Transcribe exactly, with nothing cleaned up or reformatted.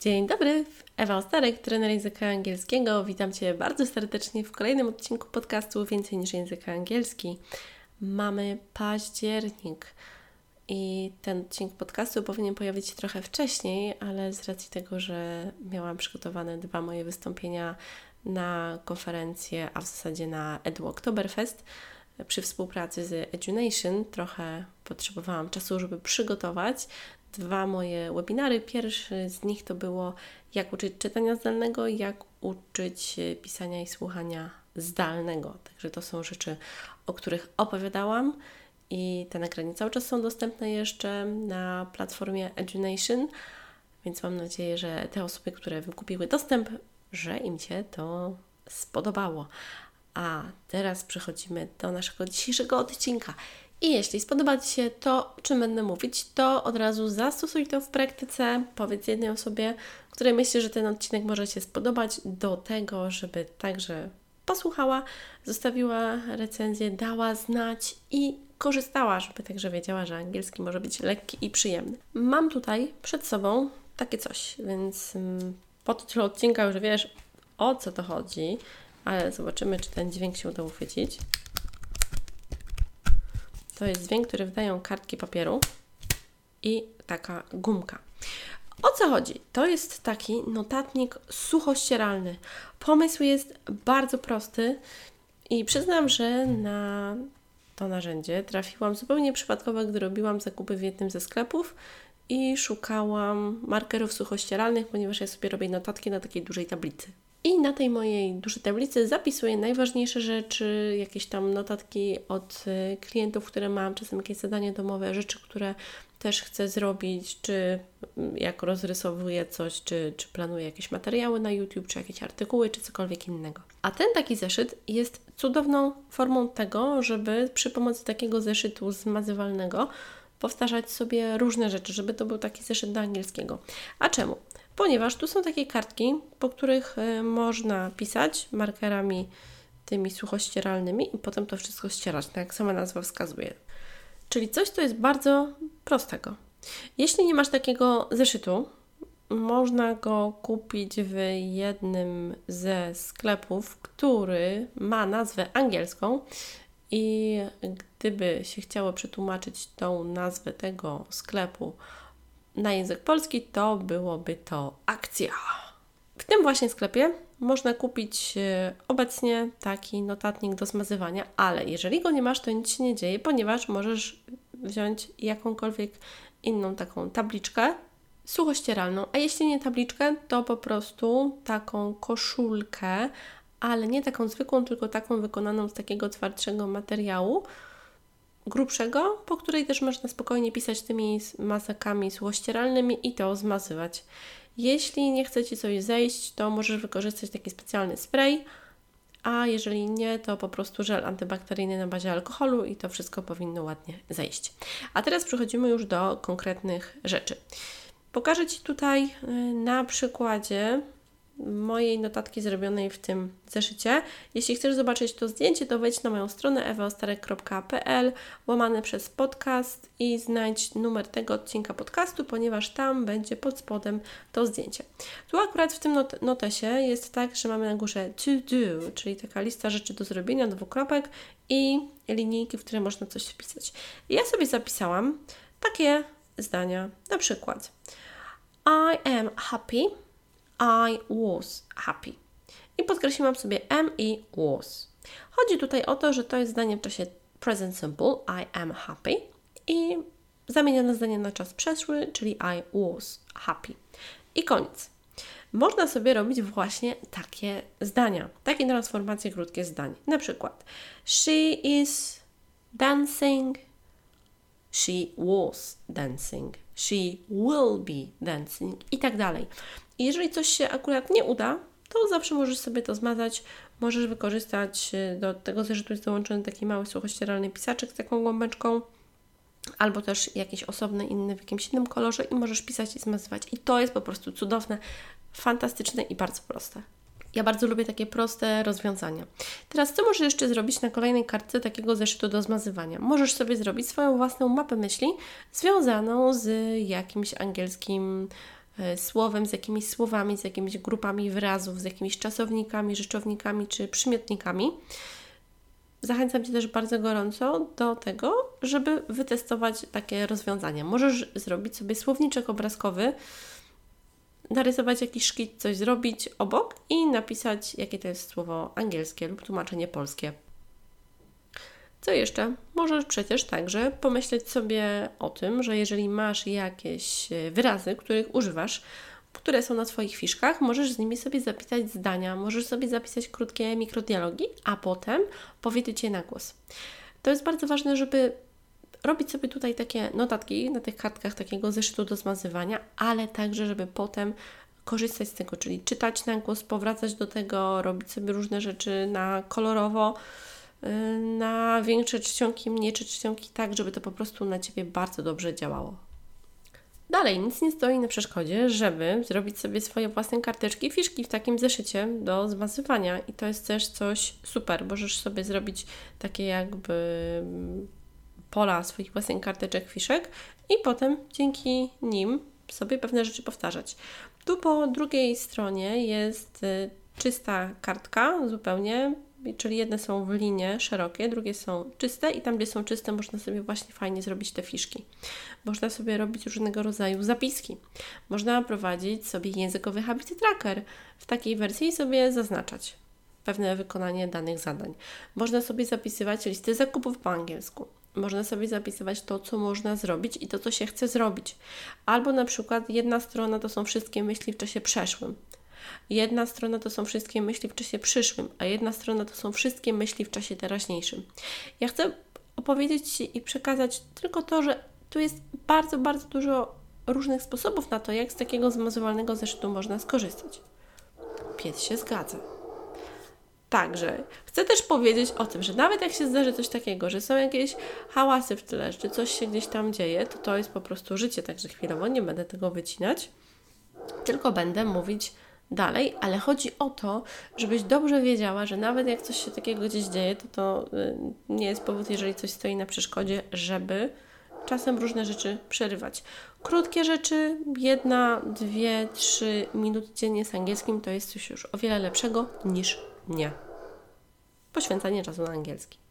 Dzień dobry, Ewa Ostarek, trener języka angielskiego. Witam Cię bardzo serdecznie w kolejnym odcinku podcastu Więcej niż Język Angielski. Mamy październik i ten odcinek podcastu powinien pojawić się trochę wcześniej, ale z racji tego, że miałam przygotowane dwa moje wystąpienia na konferencję, a w zasadzie na Edu Oktoberfest przy współpracy z EduNation, trochę potrzebowałam czasu, żeby przygotować dwa moje webinary. Pierwszy z nich to było jak uczyć czytania zdalnego, jak uczyć pisania i słuchania zdalnego. Także to są rzeczy, o których opowiadałam i te nagrania cały czas są dostępne jeszcze na platformie EduNation, więc mam nadzieję, że te osoby, które wykupiły dostęp, że im się to spodobało. A teraz przechodzimy do naszego dzisiejszego odcinka. I jeśli spodoba Ci się to, o czym będę mówić, to od razu zastosuj to w praktyce. Powiedz jednej osobie, której myślisz, że ten odcinek może się spodobać, do tego, żeby także posłuchała, zostawiła recenzję, dała znać i korzystała, żeby także wiedziała, że angielski może być lekki i przyjemny. Mam tutaj przed sobą takie coś, więc po tytule odcinka już wiesz, o co to chodzi, ale zobaczymy, czy ten dźwięk się uda uchwycić. To jest dźwięk, który wydają kartki papieru i taka gumka. O co chodzi? To jest taki notatnik suchościeralny. Pomysł jest bardzo prosty i przyznam, że na to narzędzie trafiłam zupełnie przypadkowo, gdy robiłam zakupy w jednym ze sklepów i szukałam markerów suchościeralnych, ponieważ ja sobie robię notatki na takiej dużej tablicy. I na tej mojej dużej tablicy zapisuję najważniejsze rzeczy, jakieś tam notatki od klientów, które mam, czasem jakieś zadanie domowe, rzeczy, które też chcę zrobić, czy jak rozrysowuję coś, czy, czy planuję jakieś materiały na YouTube, czy jakieś artykuły, czy cokolwiek innego. A ten taki zeszyt jest cudowną formą tego, żeby przy pomocy takiego zeszytu zmazywalnego powtarzać sobie różne rzeczy, żeby to był taki zeszyt do angielskiego. A czemu? Ponieważ tu są takie kartki, po których można pisać markerami tymi suchościeralnymi i potem to wszystko ścierać, tak jak sama nazwa wskazuje. Czyli coś, co jest bardzo prostego. Jeśli nie masz takiego zeszytu, można go kupić w jednym ze sklepów, który ma nazwę angielską i gdyby się chciało przetłumaczyć tą nazwę tego sklepu na język polski, to byłoby to akcja. W tym właśnie sklepie można kupić obecnie taki notatnik do zmazywania, ale jeżeli go nie masz, to nic się nie dzieje, ponieważ możesz wziąć jakąkolwiek inną taką tabliczkę suchościeralną, a jeśli nie tabliczkę, to po prostu taką koszulkę, ale nie taką zwykłą, tylko taką wykonaną z takiego twardszego materiału, grubszego, po której też można spokojnie pisać tymi masakami suchościeralnymi i to zmazywać. Jeśli nie chce Ci coś zejść, to możesz wykorzystać taki specjalny spray, a jeżeli nie, to po prostu żel antybakteryjny na bazie alkoholu i to wszystko powinno ładnie zejść. A teraz przechodzimy już do konkretnych rzeczy. Pokażę Ci tutaj na przykładzie mojej notatki zrobionej w tym zeszycie. Jeśli chcesz zobaczyć to zdjęcie, to wejdź na moją stronę ewa ostarek kropka pe el łamane przez podcast i znajdź numer tego odcinka podcastu, ponieważ tam będzie pod spodem to zdjęcie. Tu akurat w tym not- notesie jest tak, że mamy na górze to do, czyli taka lista rzeczy do zrobienia, dwukropek i linijki, w które można coś wpisać. I ja sobie zapisałam takie zdania, na przykład I am happy, I was happy. I podkreśliłam sobie am i was. Chodzi tutaj o to, że to jest zdanie w czasie present simple, I am happy, i zamienione zdanie na czas przeszły, czyli I was happy. I koniec. Można sobie robić właśnie takie zdania, takie transformacje, krótkie zdanie. Na przykład she is dancing, she was dancing, she will be dancing i tak dalej. I jeżeli coś się akurat nie uda, to zawsze możesz sobie to zmazać. Możesz wykorzystać, do tego zeszytu jest dołączony taki mały suchościeralny pisaczek z taką gąbeczką, albo też jakiś osobny, inny w jakimś innym kolorze i możesz pisać i zmazywać. I to jest po prostu cudowne, fantastyczne i bardzo proste. Ja bardzo lubię takie proste rozwiązania. Teraz co możesz jeszcze zrobić na kolejnej kartce takiego zeszytu do zmazywania? Możesz sobie zrobić swoją własną mapę myśli związaną z jakimś angielskim słowem, z jakimiś słowami, z jakimiś grupami wyrazów, z jakimiś czasownikami, rzeczownikami czy przymiotnikami. Zachęcam Cię też bardzo gorąco do tego, żeby wytestować takie rozwiązania. Możesz zrobić sobie słowniczek obrazkowy, narysować jakiś szkic, coś zrobić obok i napisać, jakie to jest słowo angielskie lub tłumaczenie polskie. Co jeszcze? Możesz przecież także pomyśleć sobie o tym, że jeżeli masz jakieś wyrazy, których używasz, które są na Twoich fiszkach, możesz z nimi sobie zapisać zdania, możesz sobie zapisać krótkie mikrodialogi, a potem powiedzieć je na głos. To jest bardzo ważne, żeby robić sobie tutaj takie notatki na tych kartkach takiego zeszytu do zmazywania, ale także, żeby potem korzystać z tego, czyli czytać na głos, powracać do tego, robić sobie różne rzeczy na kolorowo, na większe czcionki, mniejsze czcionki, tak, żeby to po prostu na Ciebie bardzo dobrze działało. Dalej, nic nie stoi na przeszkodzie, żeby zrobić sobie swoje własne karteczki, fiszki w takim zeszycie do zmazywania i to jest też coś super. Możesz sobie zrobić takie jakby pola swoich własnych karteczek, fiszek i potem dzięki nim sobie pewne rzeczy powtarzać. Tu po drugiej stronie jest czysta kartka zupełnie, czyli jedne są w linie szerokie, drugie są czyste i tam, gdzie są czyste, można sobie właśnie fajnie zrobić te fiszki. Można sobie robić różnego rodzaju zapiski. Można prowadzić sobie językowy habit tracker w takiej wersji i sobie zaznaczać pewne wykonanie danych zadań. Można sobie zapisywać listy zakupów po angielsku. Można sobie zapisywać to, co można zrobić i to, co się chce zrobić. Albo na przykład jedna strona to są wszystkie myśli w czasie przeszłym. Jedna strona to są wszystkie myśli w czasie przyszłym, a jedna strona to są wszystkie myśli w czasie teraźniejszym. Ja chcę opowiedzieć Ci i przekazać tylko to, że tu jest bardzo, bardzo dużo różnych sposobów na to, jak z takiego zmazowalnego zeszytu można skorzystać. Pies się zgadza. Także chcę też powiedzieć o tym, że nawet jak się zdarzy coś takiego, że są jakieś hałasy w tle, czy coś się gdzieś tam dzieje, to to jest po prostu życie, także chwilowo nie będę tego wycinać, tylko będę mówić dalej, ale chodzi o to, żebyś dobrze wiedziała, że nawet jak coś się takiego gdzieś dzieje, to to nie jest powód, jeżeli coś stoi na przeszkodzie, żeby czasem różne rzeczy przerywać. Krótkie rzeczy, jedna, dwie, trzy minuty dziennie z angielskim to jest coś już o wiele lepszego niż nie. Poświęcanie czasu na angielski.